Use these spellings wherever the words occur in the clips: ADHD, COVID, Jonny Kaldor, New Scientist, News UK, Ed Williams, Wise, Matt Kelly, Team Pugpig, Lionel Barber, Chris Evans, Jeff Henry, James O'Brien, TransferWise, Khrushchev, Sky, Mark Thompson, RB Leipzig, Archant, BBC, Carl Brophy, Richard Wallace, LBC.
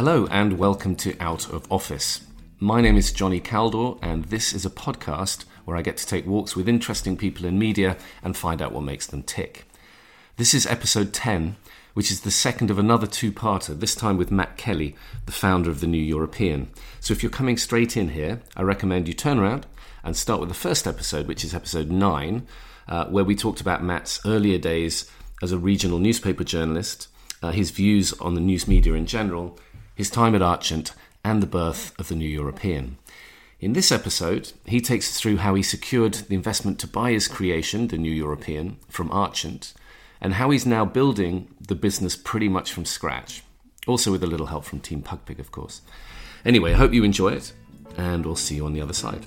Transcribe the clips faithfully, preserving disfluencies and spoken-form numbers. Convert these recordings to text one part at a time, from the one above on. Hello and welcome to Out of Office. My name is Jonny Kaldor and this is a podcast where I get to take walks with interesting people in media and find out what makes them tick. This is episode ten, which is the second of another two-parter, this time with Matt Kelly, the founder of The New European. So if you're coming straight in here, I recommend you turn around and start with the first episode, which is episode nine, uh, where we talked about Matt's earlier days as a regional newspaper journalist, uh, his views on the news media in general, his time at Archant, and the birth of The New European. In this episode, he takes us through how he secured the investment to buy his creation, The New European, from Archant, and how he's now building the business pretty much from scratch, also with a little help from Team Pugpig, of course. Anyway, I hope you enjoy it, and we'll see you on the other side.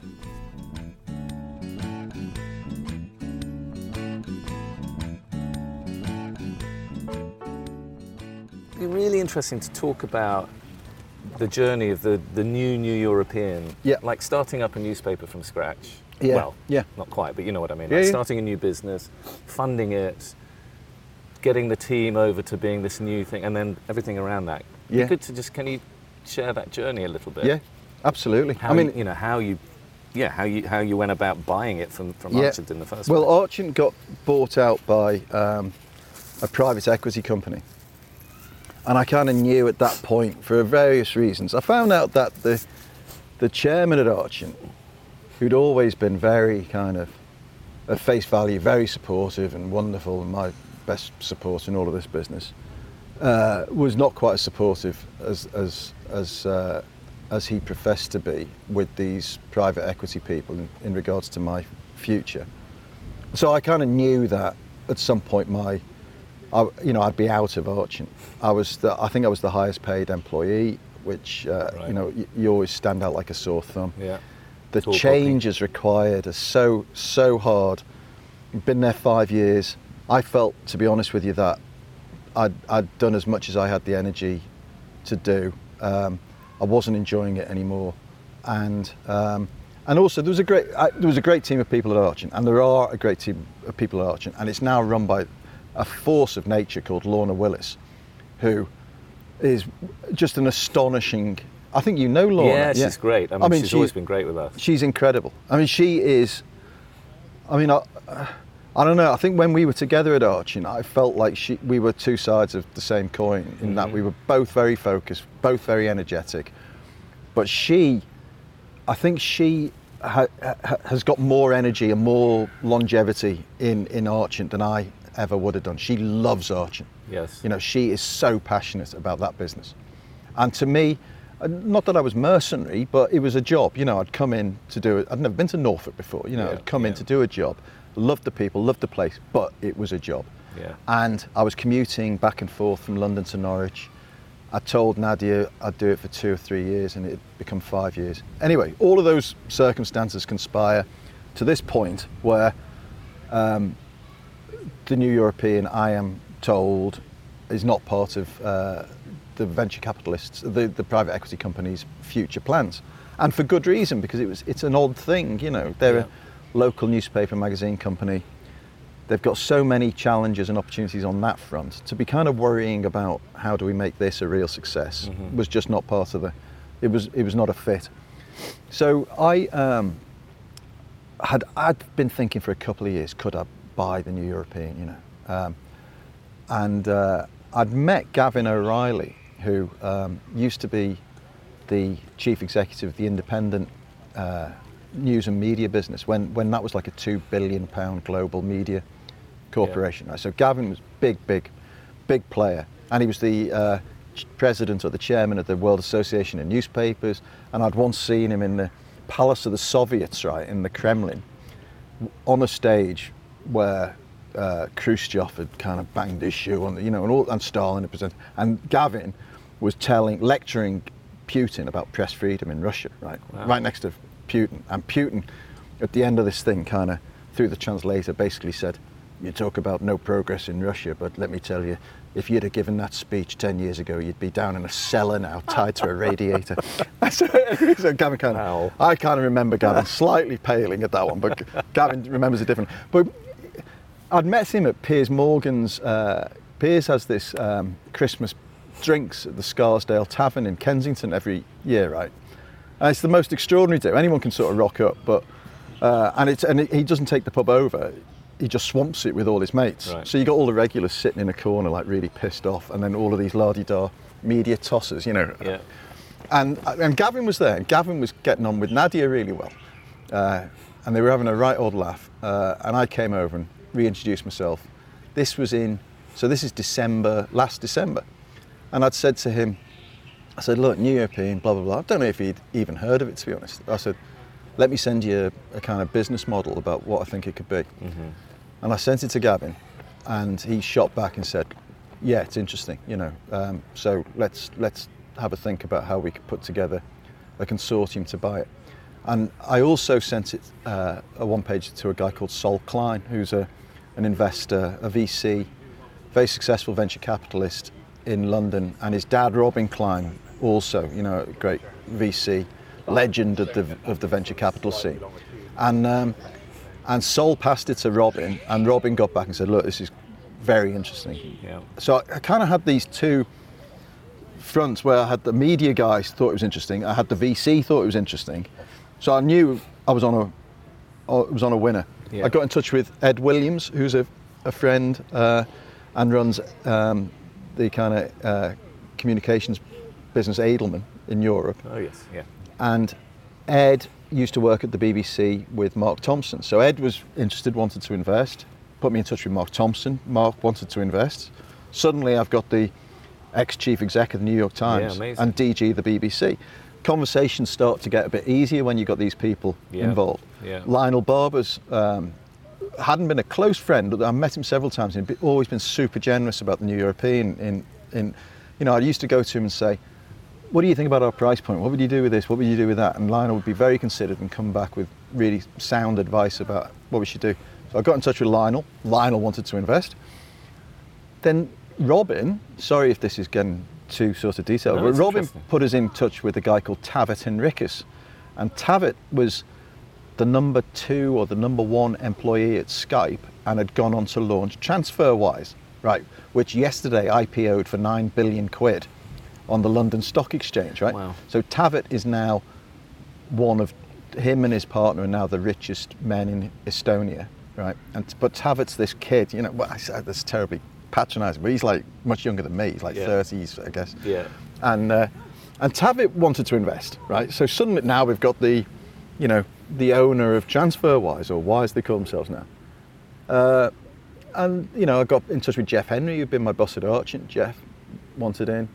It'd be really interesting to talk about the journey of the, the new, new European, yeah. Like starting up a newspaper from scratch. Yeah. Well, yeah. Not quite, but you know what I mean. Yeah, like yeah. Starting a new business, funding it, getting the team over to being this new thing, and then everything around that. Yeah. It'd be good to just, can you share that journey a little bit? Yeah, absolutely. How I mean, you, you know, how you, yeah, how you how you went about buying it from, from yeah. Archant in the first place. Well, Archant got bought out by um, a private equity company. And I kind of knew at that point, for various reasons. I found out that the the chairman at Archant, who'd always been very kind of, at face value, very supportive and wonderful, and my best support in all of this business, uh, was not quite as supportive as as as uh, as he professed to be with these private equity people in, in regards to my future. So I kind of knew that at some point my, I, you know, I'd be out of Archant. I was, the, I think I was the highest paid employee, which uh, right. you know, you, you always stand out like a sore thumb. Yeah. The Tall changes copy. required are so so hard. Been there five years. I felt, to be honest with you, that I'd, I'd done as much as I had the energy to do. Um, I wasn't enjoying it anymore, and um, and also there was a great I, there was a great team of people at Archant, and there are a great team of people at Archant, and it's now run by a force of nature called Lorna Willis, who is just an astonishing. I think you know Lorna. Yeah, she's yeah. great. I mean, I mean she's, she's always been great with us. She's incredible. I mean, she is. I mean, I. Uh, I don't know, I think when we were together at Archant, I felt like she, we were two sides of the same coin in mm-hmm. that we were both very focused, both very energetic. But she, I think she ha, ha, has got more energy and more longevity in, in Archant than I ever would have done. She loves Archant. Yes. You know, she is so passionate about that business. And to me, not that I was mercenary, but it was a job. You know, I'd come in to do it. I'd never been to Norfolk before. You know, yeah, I'd come yeah. in to do a job. Loved the people, loved the place, but it was a job. Yeah. And I was commuting back and forth from London to Norwich. I told Nadia I'd do it for two or three years and it had become five years. Anyway, all of those circumstances conspire to this point where um, the New European, I am told, is not part of uh, the venture capitalists, the, the private equity company's future plans. And for good reason, because it was it's an odd thing, you know. They're yeah. local newspaper magazine company. They've got so many challenges and opportunities on that front. To be kind of worrying about how do we make this a real success mm-hmm. was just not part of the, it was it was not a fit. So I um, had, I'd been thinking for a couple of years, could I buy the New European, you know? Um, and uh, I'd met Gavin O'Reilly, who um, used to be the chief executive of the Independent uh, news and media business when when that was like a two billion pound global media corporation. Yeah. Right? So Gavin was big, big, big player, and he was the uh, president or the chairman of the World Association of Newspapers. And I'd once seen him in the Palace of the Soviets, right in the Kremlin, on a stage where uh, Khrushchev had kind of banged his shoe on, the, you know, and, all, and Stalin had presented, and Gavin was telling, lecturing Putin about press freedom in Russia, right, wow. right next to. Putin. And Putin, at the end of this thing, kind of, through the translator, basically said, you talk about no progress in Russia, but let me tell you, if you'd have given that speech ten years ago, you'd be down in a cellar now, tied to a radiator. so, so Gavin kind of, Ow. I kind of remember Gavin slightly paling at that one, but Gavin remembers it differently. But I'd met him at Piers Morgan's, uh, Piers has this um, Christmas drinks at the Scarsdale Tavern in Kensington every year, right? And it's the most extraordinary day. Anyone can sort of rock up, but uh, and it's and it, he doesn't take the pub over. He just swamps it with all his mates. Right. So you got all the regulars sitting in a corner, like really pissed off, and then all of these la-di-da media tossers, you know. Yeah. And and Gavin was there. And Gavin was getting on with Nadia really well, uh, and they were having a right old laugh. Uh, and I came over and reintroduced myself. This was in so this is December last December, and I'd said to him, I said, look, New European, blah, blah, blah. I don't know if he'd even heard of it, to be honest. I said, let me send you a, a kind of business model about what I think it could be. Mm-hmm. And I sent it to Gavin, and he shot back and said, yeah, it's interesting, you know. Um, so let's let's have a think about how we could put together a consortium to buy it. And I also sent it uh, a one-page to a guy called Sol Klein, who's a, an investor, a V C, very successful venture capitalist in London, and his dad, Robin Klein, also, you know, great V C, legend of the of the venture capital scene. And um, and Sol passed it to Robin, and Robin got back and said, look, this is very interesting. Yeah. So I, I kind of had these two fronts where I had the media guys thought it was interesting, I had the V C thought it was interesting. So I knew I was on a, I was on a winner. Yeah. I got in touch with Ed Williams, who's a, a friend uh, and runs um, the kind of uh, communications business Edelman in Europe. Oh yes, yeah. And Ed used to work at the B B C with Mark Thompson. So Ed was interested, wanted to invest, put me in touch with Mark Thompson. Mark wanted to invest. Suddenly I've got the ex-chief exec of the New York Times yeah, and D G the B B C. Conversations start to get a bit easier when you've got these people yeah. involved. Yeah. Lionel Barber's um, hadn't been a close friend, but I met him several times and he'd always been super generous about the New European. In, in, you know, I used to go to him and say, what do you think about our price point? What would you do with this? What would you do with that? And Lionel would be very considered and come back with really sound advice about what we should do. So I got in touch with Lionel. Lionel wanted to invest. Then Robin, sorry if this is getting too sort of detailed, no, but Robin put us in touch with a guy called Tavit Henricus. And Tavit was the number two or the number one employee at Skype and had gone on to launch TransferWise, right, which yesterday I P O'd for nine billion quid. On the London Stock Exchange, right? Wow. So Tavit is now one of, him and his partner are now the richest men in Estonia, right? And But Tavit's this kid, you know, well, I said this terribly patronising, but he's like much younger than me, he's like yeah. thirties, I guess. Yeah. And uh, and Tavit wanted to invest, right? So suddenly now we've got the, you know, the owner of TransferWise, or Wise they call themselves now. Uh, and, you know, I got in touch with Jeff Henry, who'd been my boss at Archant. Jeff wanted in.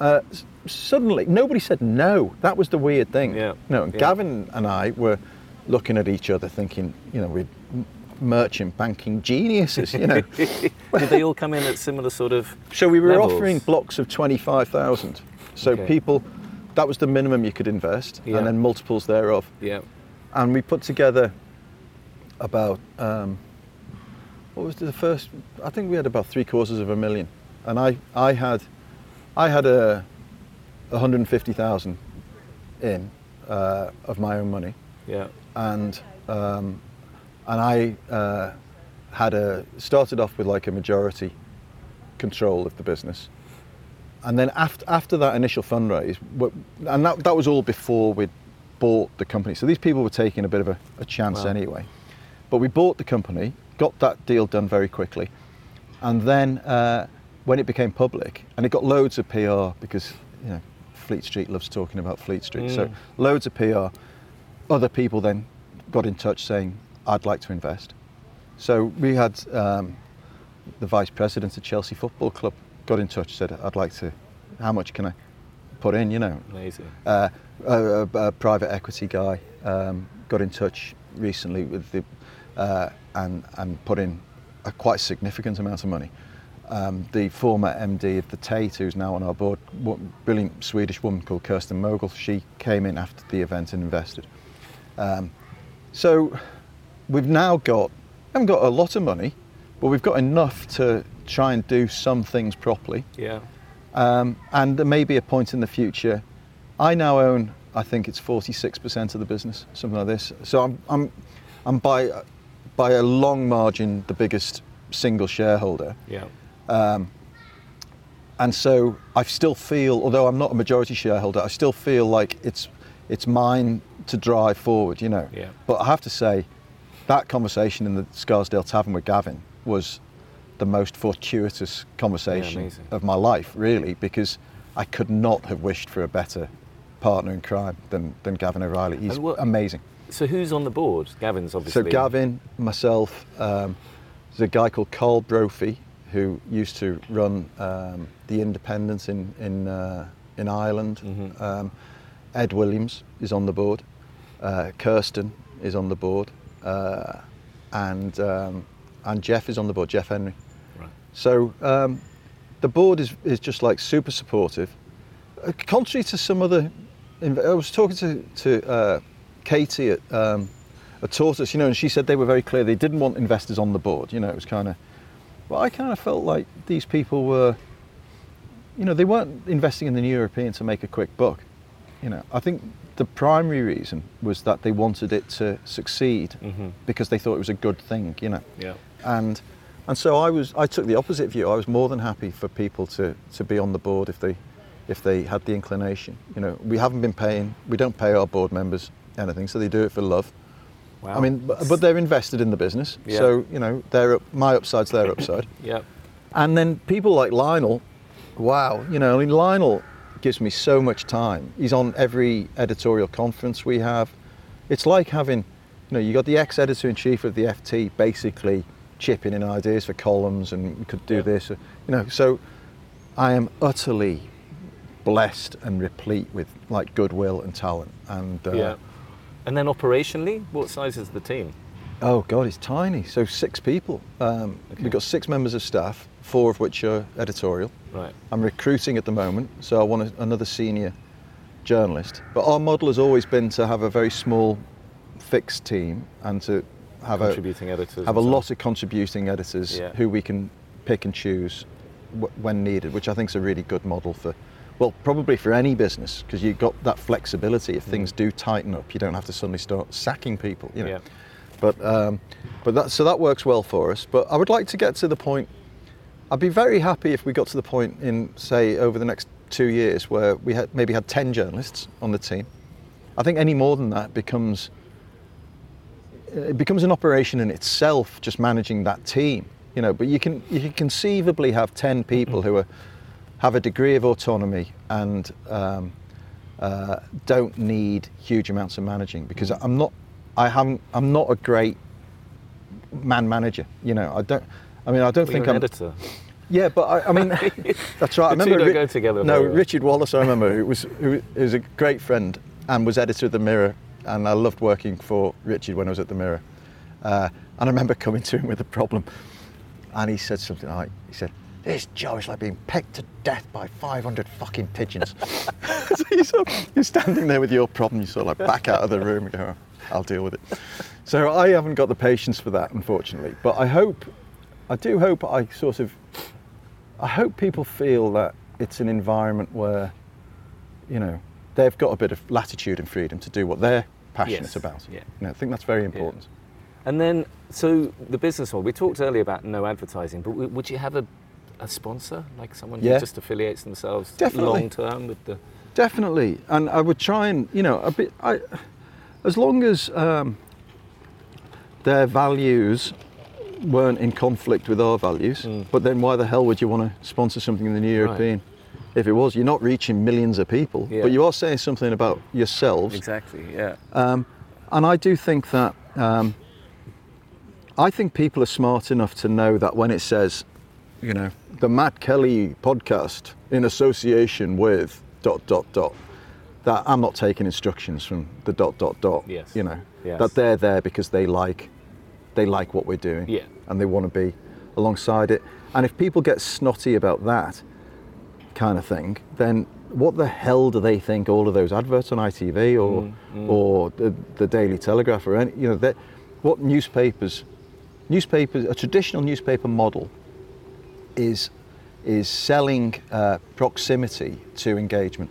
Uh, suddenly, nobody said no. That was the weird thing. Yeah. No, and yeah. Gavin and I were looking at each other, thinking, you know, we're merchant banking geniuses. You know, did they all come in at similar sort of? So we were levels? offering blocks of twenty-five thousand. So okay. people, that was the minimum you could invest, yeah. and then multiples thereof. Yeah. And we put together about um, what was the first? I think we had about three quarters of a million, and I, I had. I had a one hundred fifty thousand in uh, of my own money, yeah, and um, and I uh, had a started off with like a majority control of the business, and then after after that initial fundraise, and that that was all before we bought the company. So these people were taking a bit of a, a chance wow. anyway, but we bought the company, got that deal done very quickly, and then. Uh, when it became public, and it got loads of P R because, you know, Fleet Street loves talking about Fleet Street, mm. so loads of P R. Other people then got in touch saying, I'd like to invest. So we had um, the vice president of Chelsea Football Club got in touch, said, I'd like to, how much can I put in, you know? Amazing. Uh, a, a, a private equity guy um, got in touch recently with the, uh, and, and put in a quite significant amount of money. Um, the former M D of the Tate, who's now on our board, brilliant Swedish woman called Kirsten Mogul, she came in after the event and invested. Um, so we've now got, haven't got a lot of money, but we've got enough to try and do some things properly. Yeah. Um, and there may be a point in the future. I now own, I think it's forty-six percent of the business, something like this. So I'm, I'm, I'm by, by a long margin the biggest single shareholder. Yeah. Um, And so I still feel, although I'm not a majority shareholder, I still feel like it's it's mine to drive forward, you know. Yeah. But I have to say, that conversation in the Scarsdale Tavern with Gavin was the most fortuitous conversation yeah, of my life, really, because I could not have wished for a better partner in crime than, than Gavin O'Reilly. He's what, amazing. So who's on the board? Gavin's obviously. So Gavin, myself, um, there's a guy called Carl Brophy, who used to run um, the Independents in in, uh, in Ireland. Mm-hmm. um, Ed Williams is on the board. Uh, Kirsten is on the board, uh, and um, and Jeff is on the board. Jeff Henry. Right. So um, the board is is just like super supportive. Uh, contrary to some other, inv- I was talking to to uh, Katie at um, at Tortoise, you know, and she said they were very clear they didn't want investors on the board. You know, it was kind of. Well, I kind of felt like these people were, you know, they weren't investing in the New European to make a quick buck. You know, I think the primary reason was that they wanted it to succeed mm-hmm. because they thought it was a good thing, you know. Yeah. And and so I was, I took the opposite view. I was more than happy for people to, to be on the board if they if they had the inclination. You know, we haven't been paying, we don't pay our board members anything, so they do it for love. Wow. I mean, but, but they're invested in the business, yeah. so you know, they're up, my upside's their upside. yeah. And then people like Lionel, wow, you know, I mean, Lionel gives me so much time. He's on every editorial conference we have. It's like having, you know, you got the ex-editor-in-chief of the F T basically chipping in ideas for columns, and we could do yeah. this, you know. So I am utterly blessed and replete with like goodwill and talent, and. Uh, yeah. And then operationally, what size is the team? Oh God, it's tiny. So six people. Um, okay. We've got six members of staff, four of which are editorial. Right. I'm recruiting at the moment, so I want a, another senior journalist. But our model has always been to have a very small, fixed team, and to have contributing a editors have a lot of contributing editors yeah. who we can pick and choose w- when needed, which I think is a really good model for. Well, probably for any business, because you've got that flexibility. If things do tighten up, you don't have to suddenly start sacking people, you know. Yeah. But um, but that so that works well for us. But I would like to get to the point. I'd be very happy if we got to the point in, say, over the next two years where we had maybe had ten journalists on the team. I think any more than that becomes it becomes an operation in itself, just managing that team, you know. But you can you can conceivably have ten people who are. Have a degree of autonomy and um, uh, don't need huge amounts of managing, because I'm not, I haven't, I'm not a great man manager. You know, I don't. I mean, I don't well, think you're an I'm. Editor. Yeah, but I, I mean, that's right. I remember. Two don't go together. No, very well. Richard Wallace. I remember who was who was a great friend and was editor of the Mirror, and I loved working for Richard when I was at the Mirror. Uh, and I remember coming to him with a problem, and he said something like, he said. This job is like being pecked to death by five hundred fucking pigeons. So you're, sort of, you're standing there with your problem, you sort of like back out of the room and go, I'll deal with it. So I haven't got the patience for that, unfortunately. But I hope, I do hope I sort of, I hope people feel that it's an environment where, you know, they've got a bit of latitude and freedom to do what they're passionate yes. about. Yeah. You know, I think that's very important. Yeah. And then, so the business model, we talked earlier about no advertising, but would you have a, a sponsor, like someone yeah. who just affiliates themselves long term with the definitely, and I would try and you know a bit. I, as long as um, their values weren't in conflict with our values, mm. but then why the hell would you want to sponsor something in the New European right. if it was? You're not reaching millions of people, yeah. but you are saying something about yourselves. Exactly. Yeah. Um, and I do think that um, I think people are smart enough to know that when it says. You know, the Matt Kelly podcast in association with dot dot dot. That I'm not taking instructions from the dot dot dot. Yes. You know, yes. that they're there because they like, they like what we're doing. Yeah. And they want to be alongside it. And if people get snotty about that kind of thing, then what the hell do they think all of those adverts on I T V or mm, mm. or the, the Daily Telegraph or any? You know, that what newspapers, newspapers, a traditional newspaper model. is is selling uh, proximity to engagement.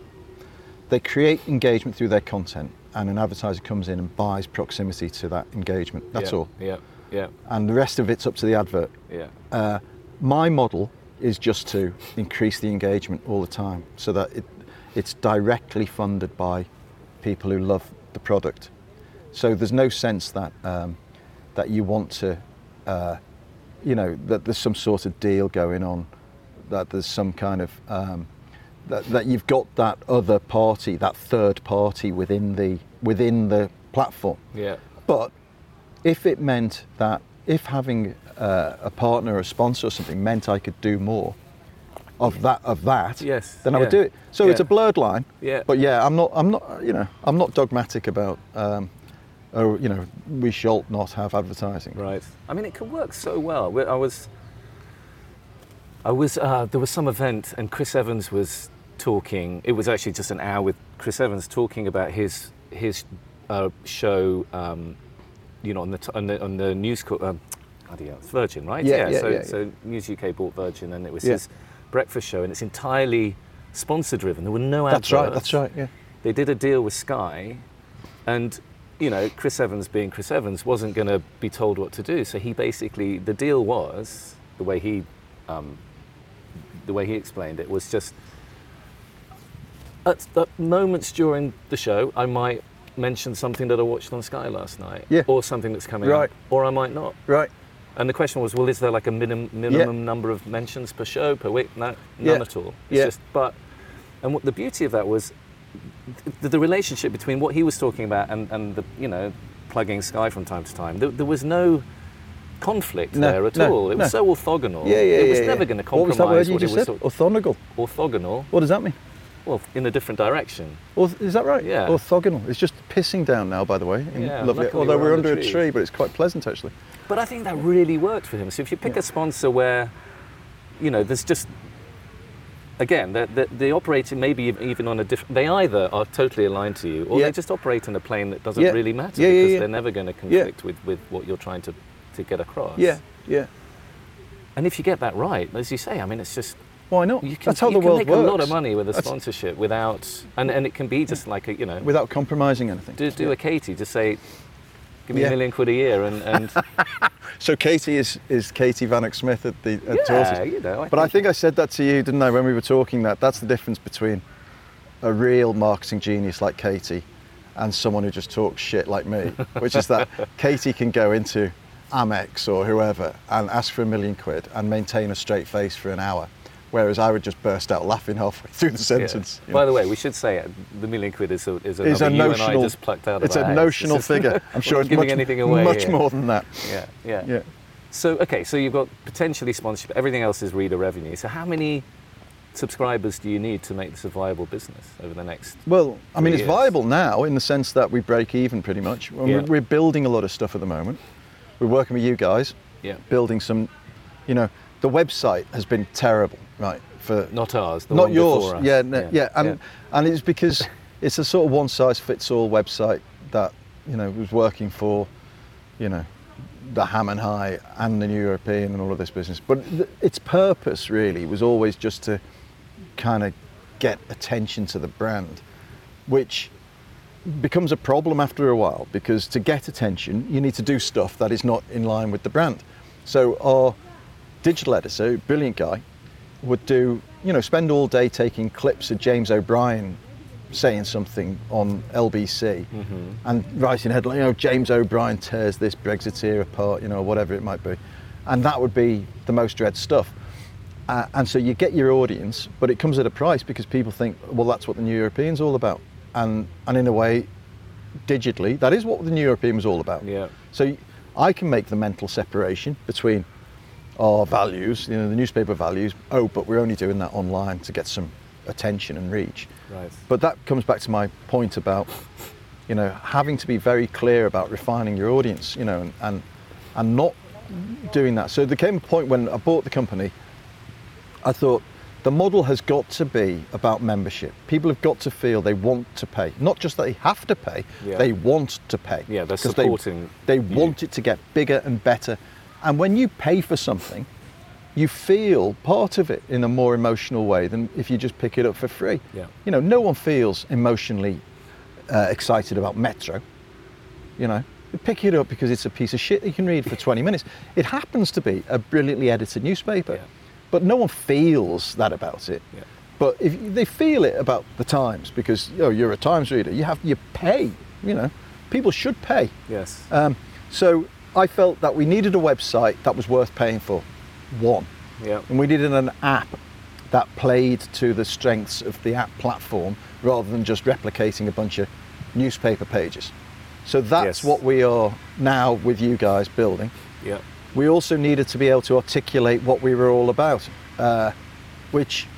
They create engagement through their content, and an advertiser comes in and buys proximity to that engagement. That's yeah, all. Yeah, yeah. And the rest of it's up to the advert. Yeah. Uh, my model is just to increase the engagement all the time so that it, it's directly funded by people who love the product. So there's no sense that um, that you want to, uh, you know, that there's some sort of deal going on, that there's some kind of, um, that, that you've got that other party, that third party within the within the platform. Yeah. But if it meant that, if having uh, a partner or a sponsor or something meant I could do more of that, of that, yes, then I yeah. would do it. So yeah. it's a blurred line. Yeah. But yeah, I'm not, I'm not, you know, I'm not dogmatic about, um, oh, you know, we shall not have advertising. Right. I mean, it can work so well. I was, I was, uh, there was some event and Chris Evans was talking. It was actually just an hour with Chris Evans talking about his his uh, show. Um, you know, on the t- on the on the news, co- um, it's Virgin, right? Yeah. yeah, yeah so yeah, yeah. so News U K bought Virgin, and it was yeah. his breakfast show, and it's entirely sponsor-driven. There were no ads. That's right. That's right. Yeah. They did a deal with Sky, and you know, Chris Evans, being Chris Evans, wasn't going to be told what to do. So he basically, the deal was the way he, um, the way he explained it was just at, at moments during the show, I might mention something that I watched on Sky last night, yeah. or something that's coming right. up, or I might not. Right. And the question was, well, is there like a minim- minimum yeah. number of mentions per show, per week? No, none yeah. at all. It's yeah. just, but, and what the beauty of that was, the, the relationship between what he was talking about and, and the, you know, plugging Sky from time to time, there, there was no conflict no, there at no, all. It was no. so orthogonal. Yeah, yeah, it was yeah, never yeah. going to compromise. What was that word you just said? Orthogonal. Orthogonal. What does that mean? Well, in a different direction. Orth- is that right? Yeah. Orthogonal. It's just pissing down now, by the way. Yeah, lovely. Although we're, we're under a tree. a tree, but it's quite pleasant, actually. But I think that really worked for him. So if you pick yeah. a sponsor where, you know, there's just, again, they, they, they operate maybe even on a different, they either are totally aligned to you, or yeah. they just operate in a plane that doesn't yeah. really matter yeah, yeah, because yeah. they're never going to conflict yeah. with, with what you're trying to, to get across. Yeah, yeah. And if you get that right, as you say, I mean, it's just, why not? You can, That's how the world works. You can make works. a lot of money with a sponsorship That's, without, and, and it can be just like a, you know. Without compromising anything. Do, do yeah. a Katie, just say, give me yeah. a million quid a year and. and so Katie is, is Katie Vanek-Smith at the at yeah, Tortoise. You know, I but think I think I said that to you, didn't I, when we were talking that? That's the difference between a real marketing genius like Katie and someone who just talks shit like me, which is that Katie can go into Amex or whoever and ask for a million quid and maintain a straight face for an hour. Whereas I would just burst out laughing halfway through the sentence. Yeah. By know. the way, we should say uh, the million quid is a, is a notional. You and I just plucked out of It's a heads. notional it's figure. I'm sure it's giving much, anything away, much yeah. more than that. Yeah, yeah, yeah. So okay, so you've got potentially sponsorship. Everything else is reader revenue. So how many subscribers do you need to make this a viable business over the next? Well, I mean, years? It's viable now in the sense that we break even pretty much. Well, yeah. We're building a lot of stuff at the moment. We're working with you guys. Yeah. Building some, you know. The website has been terrible, right? For not ours, the not one yours. Us. Yeah, no, yeah, yeah, and yeah. and it's because it's a sort of one-size-fits-all website that you know was working for, you know, the Ham and High and the New European and all of this business. But th- its purpose really was always just to kind of get attention to the brand, which becomes a problem after a while because to get attention, you need to do stuff that is not in line with the brand. So our digital editor, brilliant guy, would do, you know, spend all day taking clips of James O'Brien saying something on L B C mm-hmm. and writing headline, you know, James O'Brien tears this Brexiteer apart, you know, whatever it might be. And that would be the most read stuff. Uh, and so you get your audience, but it comes at a price because people think, well, that's what the New European's all about. And and in a way, digitally, that is what the New European was all about. Yeah. So I can make the mental separation between our values, you know, the newspaper values, oh, but we're only doing that online to get some attention and reach. Right. But that comes back to my point about, you know, having to be very clear about refining your audience, you know, and and, and not doing that. So there came a point when I bought the company, I thought the model has got to be about membership. People have got to feel they want to pay. Not just that they have to pay, yeah. they want to pay. Yeah, they're supporting. They, they want it to get bigger and better. And when you pay for something, you feel part of it in a more emotional way than if you just pick it up for free. Yeah. You know, no one feels emotionally uh, excited about Metro. You know, you pick it up because it's a piece of shit that you can read for twenty minutes. It happens to be a brilliantly edited newspaper, yeah. But no one feels that about it. Yeah. But if they feel it about the Times, because you know, you're a Times reader, you have you pay. You know, people should pay. Yes. Um, so I felt that we needed a website that was worth paying for. One. Yeah. And we needed an app that played to the strengths of the app platform rather than just replicating a bunch of newspaper pages. So that's yes. what we are now with you guys building. Yeah. We also needed to be able to articulate what we were all about, uh, which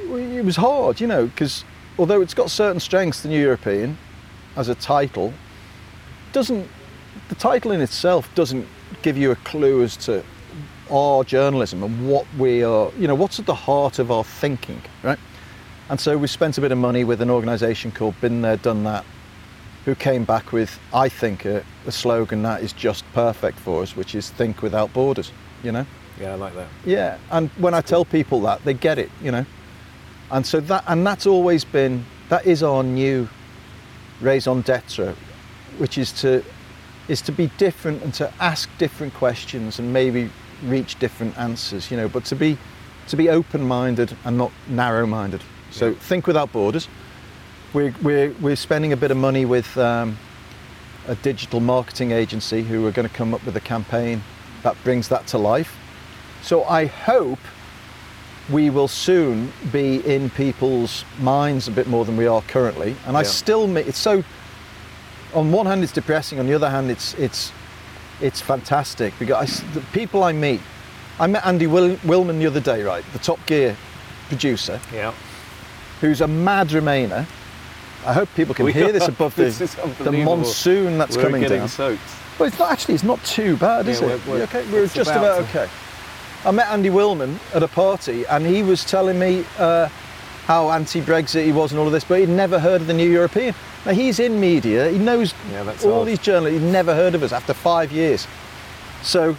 it was hard, you know, because although it's got certain strengths, the New European, as a title, doesn't the title in itself doesn't give you a clue as to our journalism and what we are, you know, what's at the heart of our thinking, right? And so we spent a bit of money with an organisation called Been There Done That, who came back with, I think, a, a slogan that is just perfect for us, which is think without borders, you know? Yeah, I like that. Yeah, and when that's I cool. tell people that, they get it, you know? And so that, and that's always been, that is our new raison d'etre, which is to is to be different and to ask different questions and maybe reach different answers, you know, but to be to be open-minded and not narrow-minded. So yeah. think without borders. We're, we're, we're spending a bit of money with um, a digital marketing agency who are going to come up with a campaign that brings that to life. So I hope we will soon be in people's minds a bit more than we are currently. And yeah. I still, it's so, on one hand it's depressing, on the other hand it's it's it's fantastic because I, the people I meet, I met Andy Will, Willman the other day, right, the Top Gear producer, yeah, who's a mad Remainer. I hope people can we hear are, this above this the, the monsoon that's we're coming getting down. Soaked. Well, it's not actually, it's not too bad, is yeah, it? We're, we're, okay? we're just about, about okay. I met Andy Willman at a party and he was telling me uh, how anti-Brexit he was and all of this, but he'd never heard of the New European. Now he's in media, he knows yeah, all hard. these journalists, he'd never heard of us after five years. So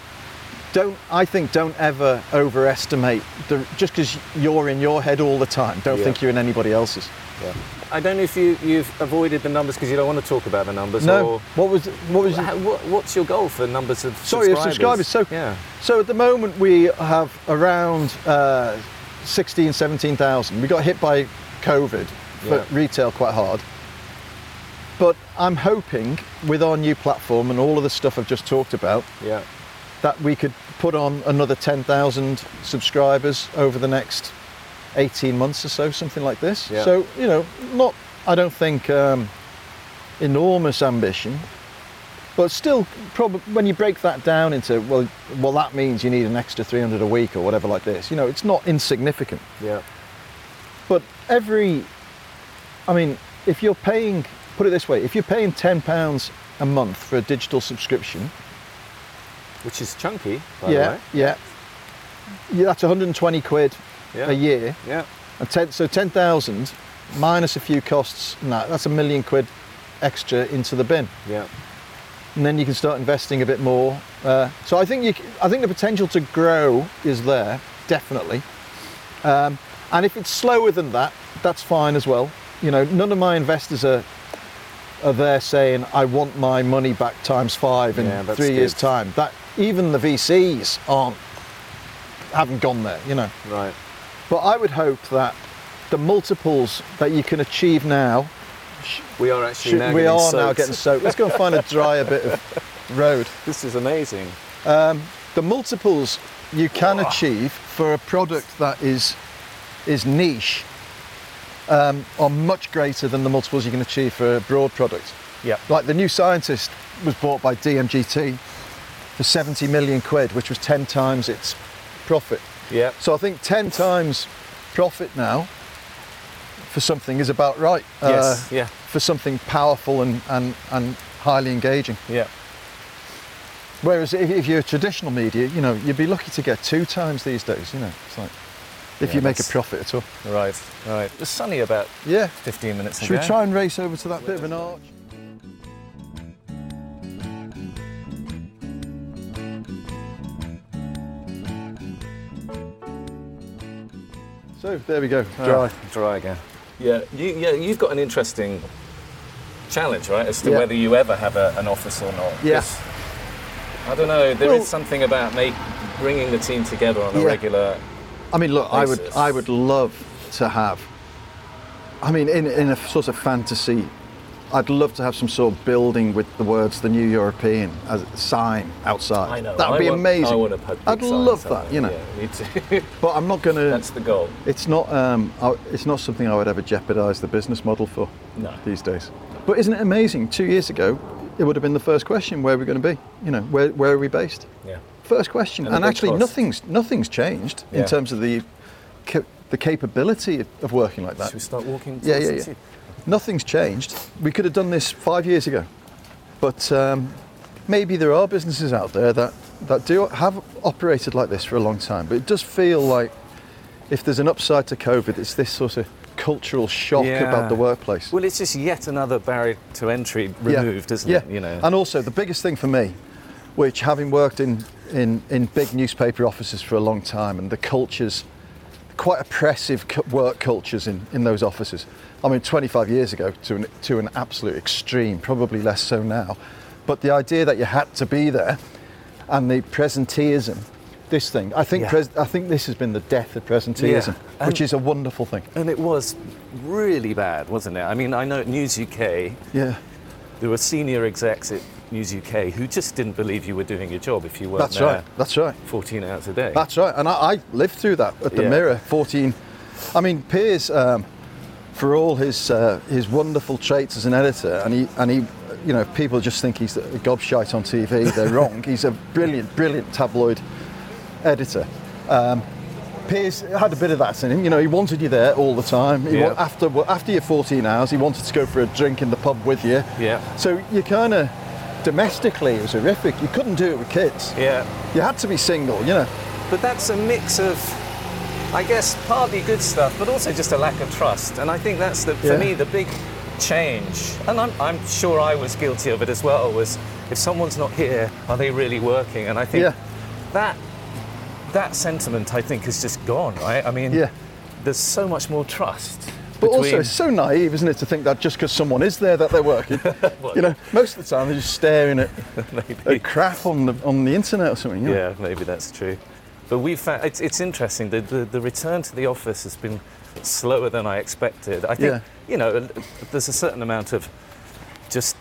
don't, I think don't ever overestimate, the, just because you're in your head all the time, don't yeah. think you're in anybody else's. Yeah. I don't know if you, you've avoided the numbers because you don't want to talk about the numbers. No. Or what was what was? How, what, what's your goal for numbers of Sorry, subscribers? Sorry, subscribers. So yeah. So at the moment we have around uh, sixteen, seventeen thousand. We got hit by COVID for yeah. retail quite hard. But I'm hoping with our new platform and all of the stuff I've just talked about, yeah, that we could put on another ten thousand subscribers over the next eighteen months or so, something like this. Yeah. So, you know, not, I don't think, um, enormous ambition, but still, probably when you break that down into, well, well, that means you need an extra three hundred a week or whatever like this, you know, it's not insignificant. Yeah. But every, I mean, if you're paying, put it this way, if you're paying ten pounds a month for a digital subscription, which is chunky, by yeah, the way. Yeah, yeah. That's one hundred twenty quid. Yeah. A year, yeah, and ten, so ten thousand minus a few costs. Nah, that's a million quid extra into the bin. Yeah, and then you can start investing a bit more. Uh, so I think you, I think the potential to grow is there, definitely. Um, and if it's slower than that, that's fine as well. You know, none of my investors are are there saying I want my money back times five in yeah, three good. years' time. That even the V Cs aren't haven't gone there. You know, right. But I would hope that the multiples that you can achieve now, we are actually should, now we are soaked. now getting soaked. Let's go and find a drier bit of road. This is amazing. Um, the multiples you can oh. achieve for a product that is is niche um, are much greater than the multiples you can achieve for a broad product. Yeah. Like the New Scientist was bought by D M G T for seventy million quid, which was ten times its profit. Yeah. So I think ten times profit now for something is about right. Yes. Uh, yeah. For something powerful and, and, and highly engaging. Yeah. Whereas if, if you're traditional media, you know, you'd be lucky to get two times these days. You know, it's like if yeah, you make a profit at all. Right. Right. It was sunny about yeah. fifteen minutes ago. Should we try and race over to that bit of an arch? So there we go, dry. Dry again. Yeah, you, yeah, you've got an interesting challenge, right, as to yeah. whether you ever have a, an office or not. Yes. Yeah. I don't know, there well, is something about make, bringing the team together on a yeah. regular I mean, look, basis. I would, I would love to have. I mean, in in a sort of fantasy, I'd love to have some sort of building with the words "The New European" as a sign outside. I know. That'd I be want, amazing. I want a Pugpig I'd sign love somewhere. That, you know. Yeah, me too. But I'm not gonna. That's the goal. It's not. Um, I, it's not something I would ever jeopardise the business model for. No. These days. But isn't it amazing? Two years ago, it would have been the first question: where are we going to be? You know, where where are we based? Yeah. First question, and, and actually cost. nothing's nothing's changed yeah. in terms of the ca- the capability of, of working like that. Should we start walking? Yeah, yeah, yeah. Nothing's changed. We could have done this five years ago, but um, maybe there are businesses out there that that do have operated like this for a long time. But it does feel like if there's an upside to COVID, it's this sort of cultural shock yeah. about the workplace. Well, it's just yet another barrier to entry removed, yeah. isn't yeah. it? You know. And also the biggest thing for me, which having worked in In, in big newspaper offices for a long time, and the cultures, quite oppressive work cultures in, in those offices. I mean, twenty-five years ago to an, to an absolute extreme, probably less so now. But the idea that you had to be there, and the presenteeism, this thing, I think yeah. pres- I think this has been the death of presenteeism, yeah. which is a wonderful thing. And it was really bad, wasn't it? I mean, I know at News U K, yeah. there were senior execs at News U K who just didn't believe you were doing your job if you weren't that's there right that's right fourteen hours a day. That's right. And I, I lived through that at the yeah. Mirror. fourteen I mean, Piers, um, for all his uh, his wonderful traits as an editor, and he and he you know, people just think he's a gobshite on T V. They're wrong. He's a brilliant brilliant tabloid editor. um, Piers had a bit of that in him, you know. He wanted you there all the time. He yep. wa- after after your fourteen hours, he wanted to go for a drink in the pub with you. Yeah. So you kind of domestically, it was horrific. You couldn't do it with kids. Yeah. You had to be single, you know. But that's a mix of, I guess, partly good stuff, but also just a lack of trust. And I think that's the for yeah. me the big change. And I'm I'm sure I was guilty of it as well. Was if someone's not here, are they really working? And I think yeah. that. That sentiment, I think, is just gone, right? I mean, yeah. there's so much more trust. But also, it's so naive, isn't it, to think that just because someone is there that they're working. Well, you know, most of the time they're just staring at, at crap on the on the internet or something. You know? Yeah, maybe that's true. But we've found it's it's interesting. The, the the return to the office has been slower than I expected. I think yeah. you know, there's a certain amount of just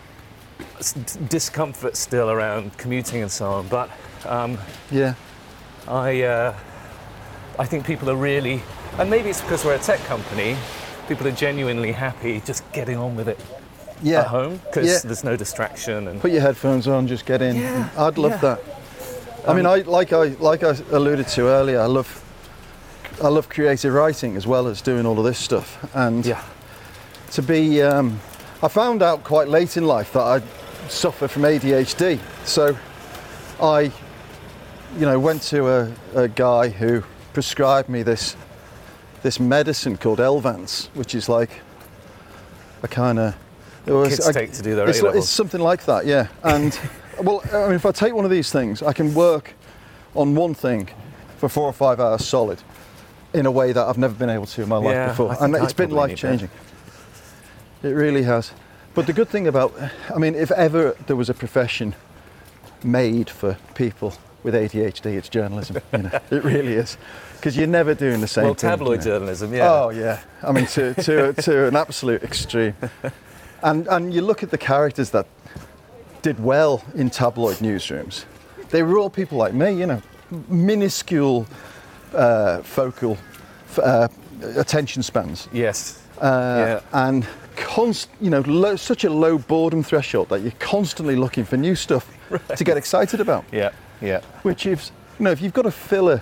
discomfort still around commuting and so on. But um, yeah. I uh, I think people are really, and maybe it's because we're a tech company, people are genuinely happy just getting on with it yeah. at home, because yeah. there's no distraction. And put your headphones on, just get in. Yeah. I'd love yeah. that. I um, mean, I like I like I alluded to earlier, I love I love creative writing as well as doing all of this stuff. And yeah. to be, um, I found out quite late in life that I suffer from A D H D, so I. You know, went to a, a guy who prescribed me this this medicine called Elvance, which is like a kind of kids I, take to do their it's, it's something like that, yeah. And well, I mean, if I take one of these things, I can work on one thing for four or five hours solid in a way that I've never been able to in my life yeah, before, and I it's been life changing. It really has. But the good thing about, I mean, if ever there was a profession made for people with A D H D, it's journalism. You know, it really is, because you're never doing the same well, thing. Well, tabloid you know? journalism, yeah. Oh, yeah. I mean, to to to an absolute extreme. And and you look at the characters that did well in tabloid newsrooms. They were all people like me, you know, minuscule uh, focal uh, attention spans. Yes. Uh, yeah. And const, you know, low, such a low boredom threshold that you're constantly looking for new stuff right. to get excited about. Yeah. Yeah. Which is, you know, if you've got to fill a,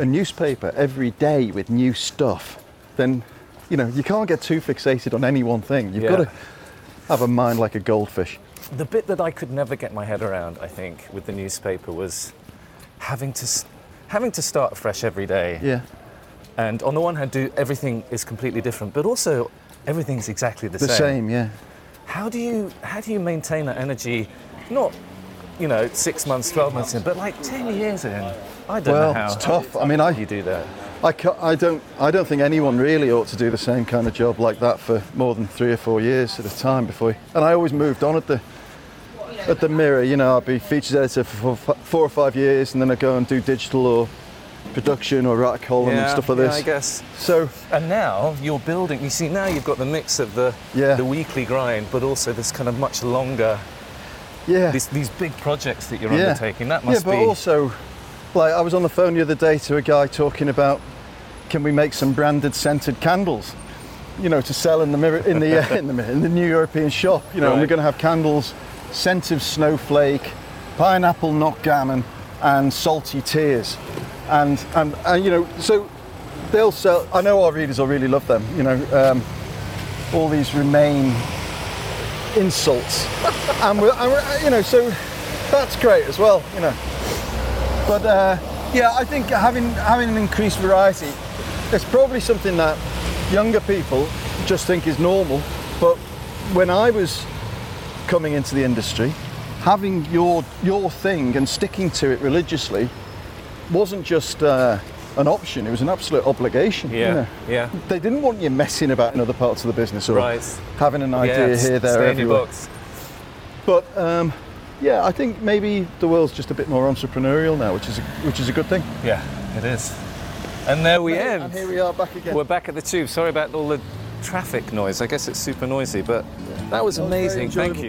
a newspaper every day with new stuff, then, you know, you can't get too fixated on any one thing. You've yeah. got to have a mind like a goldfish. The bit that I could never get my head around, I think, with the newspaper was having to having to start fresh every day. Yeah. And on the one hand, do everything is completely different, but also everything's exactly the, the same. The same, yeah. How do you how do you maintain that energy? Not. You know, six months, twelve months in, but like ten years in, I don't well, know how. Well, it's tough. I mean, I you do that. I, I don't. I don't think anyone really ought to do the same kind of job like that for more than three or four years at a time before. You, and I always moved on at the at the Mirror. You know, I'd be features editor for four or five years, and then I go and do digital or production or rat column yeah, and stuff like yeah, this. I guess. So and now you're building. You see, now you've got the mix of the yeah. the weekly grind, but also this kind of much longer. Yeah. These, these big projects that you're yeah. undertaking. That must be. Yeah, but be... also, like I was on the phone the other day to a guy talking about, can we make some branded scented candles? You know, to sell in the mirror, in the uh, in the in the New European shop. You know, right. and we're going to have candles, scent of snowflake, pineapple not gammon, and salty tears, and, and and you know, so they'll sell. I know our readers will really love them. You know, um, all these Remain insults, and we're, and we're, you know, so that's great as well. You know, but uh, yeah, I think having having an increased variety, it's probably something that younger people just think is normal, but when I was coming into the industry, having your your thing and sticking to it religiously wasn't just uh, an option, it was an absolute obligation. Yeah, you know? Yeah. They didn't want you messing about in other parts of the business or right. having an idea yeah, here, there, everywhere. But um, yeah, I think maybe the world's just a bit more entrepreneurial now, which is a, which is a good thing. Yeah, it is. And there we end. And here we are back again. We're back at the Tube. Sorry about all the traffic noise. I guess it's super noisy, but yeah. that was amazing. That was Thank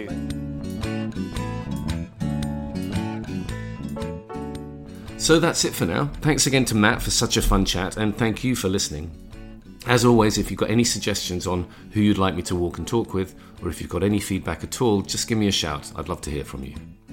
you. So that's it for now. Thanks again to Matt for such a fun chat, and thank you for listening. As always, if you've got any suggestions on who you'd like me to walk and talk with, or if you've got any feedback at all, just give me a shout. I'd love to hear from you.